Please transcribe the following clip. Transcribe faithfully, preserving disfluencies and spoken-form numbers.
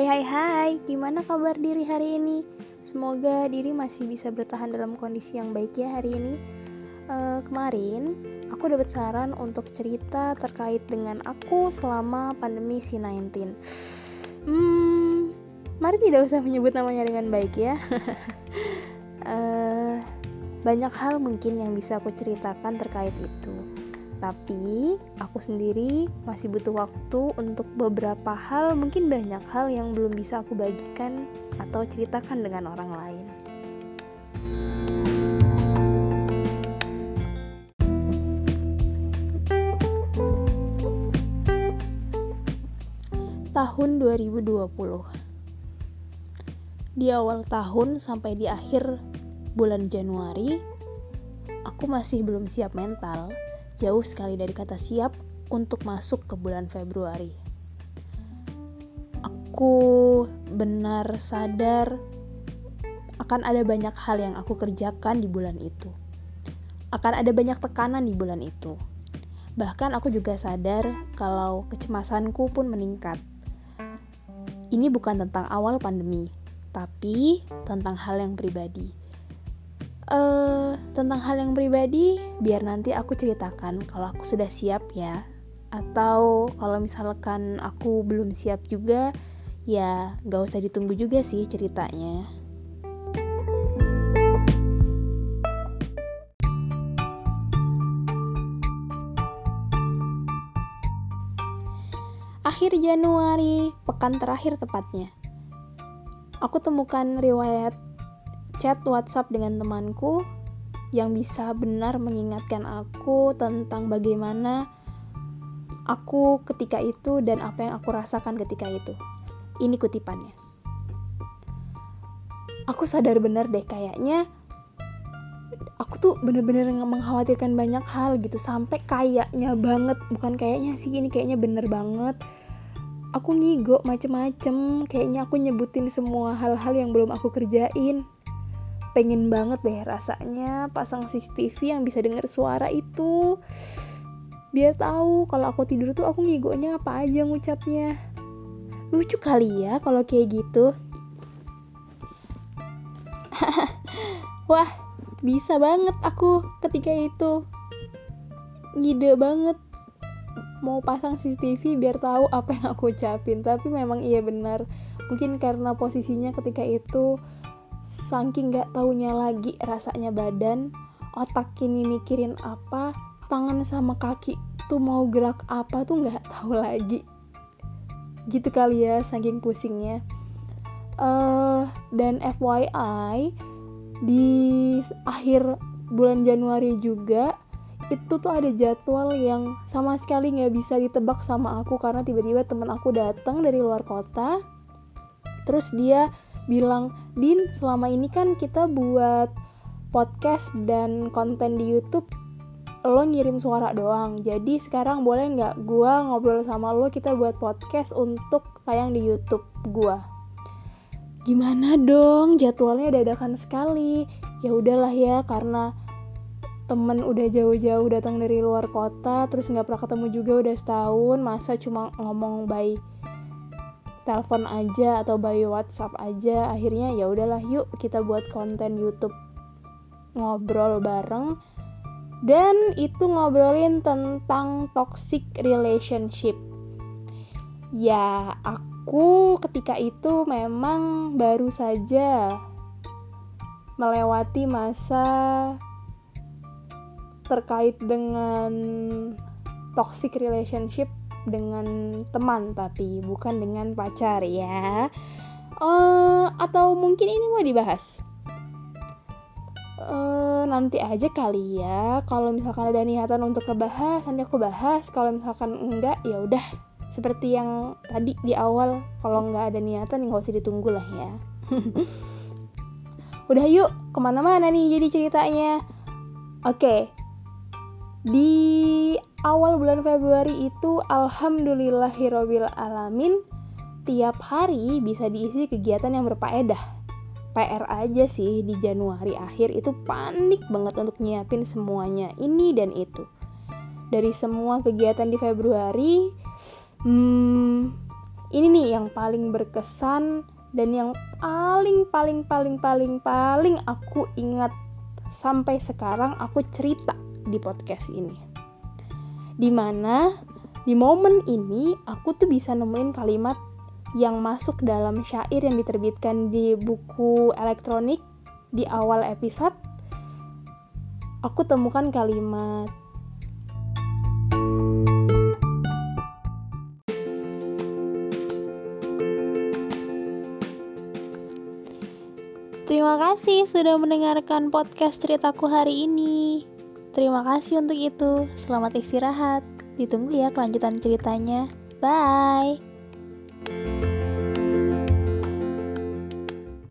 Hai hai hai, gimana kabar diri hari ini? Semoga diri masih bisa bertahan dalam kondisi yang baik ya hari ini. e, Kemarin, aku dapat saran untuk cerita terkait dengan aku selama pandemi C sembilan belas. Hmm, mari tidak usah menyebut namanya dengan baik ya. e, Banyak hal mungkin yang bisa aku ceritakan terkait itu, tapi aku sendiri masih butuh waktu untuk beberapa hal, mungkin banyak hal yang belum bisa aku bagikan atau ceritakan dengan orang lain. Tahun dua ribu dua puluh. Di awal tahun sampai di akhir bulan Januari, aku masih belum siap mental. Jauh sekali dari kata siap untuk masuk ke bulan Februari. Aku benar sadar akan ada banyak hal yang aku kerjakan di bulan itu. Akan ada banyak tekanan di bulan itu. Bahkan aku juga sadar kalau kecemasanku pun meningkat. Ini bukan tentang awal pandemi, tapi tentang hal yang pribadi. Uh, tentang hal yang pribadi, biar nanti aku ceritakan kalau aku sudah siap ya. Atau kalau misalkan aku belum siap juga, ya gak usah ditunggu juga sih ceritanya. Akhir Januari, pekan terakhir tepatnya, aku temukan riwayat chat WhatsApp dengan temanku yang bisa benar mengingatkan aku tentang bagaimana aku ketika itu dan apa yang aku rasakan ketika itu. Ini kutipannya. Aku sadar benar deh kayaknya aku tuh benar-benar mengkhawatirkan banyak hal gitu, sampai kayaknya banget, bukan kayaknya sih, ini kayaknya benar banget. Aku ngigo macem-macem, kayaknya aku nyebutin semua hal-hal yang belum aku kerjain. Pengen banget deh rasanya pasang C C T V yang bisa dengar suara itu, biar tahu kalau aku tidur tuh aku ngigonya apa aja ngucapnya. Lucu kali ya kalau kayak gitu. Wah, bisa banget aku ketika itu. Ngide banget mau pasang C C T V biar tahu apa yang aku ucapin. Tapi memang iya benar, mungkin karena posisinya ketika itu saking gak taunya lagi rasanya badan, otak ini mikirin apa, tangan sama kaki tuh mau gerak apa tuh gak tahu lagi. Gitu kali ya, saking pusingnya. Uh, dan F Y I, di akhir bulan Januari juga, itu tuh ada jadwal yang sama sekali gak bisa ditebak sama aku, karena tiba-tiba teman aku datang dari luar kota, terus dia bilang, "Din, selama ini kan kita buat podcast dan konten di YouTube, lo ngirim suara doang. Jadi sekarang boleh nggak gue ngobrol sama lo, kita buat podcast untuk tayang di YouTube gue." Gimana dong, jadwalnya dadakan sekali. Ya udahlah ya, karena temen udah jauh-jauh datang dari luar kota, terus nggak pernah ketemu juga udah setahun, masa cuma ngomong bye telepon aja atau by WhatsApp aja. Akhirnya ya udahlah, yuk kita buat konten YouTube ngobrol bareng. Dan itu ngobrolin tentang toxic relationship. Ya, aku ketika itu memang baru saja melewati masa terkait dengan toxic relationship dengan teman, tapi bukan dengan pacar ya. Uh, atau mungkin ini mau dibahas uh, nanti aja kali ya. Kalau misalkan ada niatan untuk ngebahas, nanti aku bahas. Kalau misalkan enggak, ya udah seperti yang tadi di awal, kalau enggak ada niatan nggak usah ditunggu lah ya. Udah yuk, kemana-mana nih jadi ceritanya. Oke, di awal bulan Februari itu, alhamdulillahirabbil alamin, tiap hari bisa diisi kegiatan yang berfaedah. P R aja sih di Januari akhir itu panik banget untuk nyiapin semuanya, ini dan itu. Dari semua kegiatan di Februari, hmm, Ini nih yang paling berkesan dan yang paling paling paling paling paling aku ingat sampai sekarang aku cerita di podcast ini. Dimana di momen ini aku tuh bisa nemuin kalimat yang masuk dalam syair yang diterbitkan di buku elektronik di awal episode. Aku temukan kalimat, "Terima kasih sudah mendengarkan podcast ceritaku hari ini. Terima kasih untuk itu. Selamat istirahat. Ditunggu ya kelanjutan ceritanya. Bye."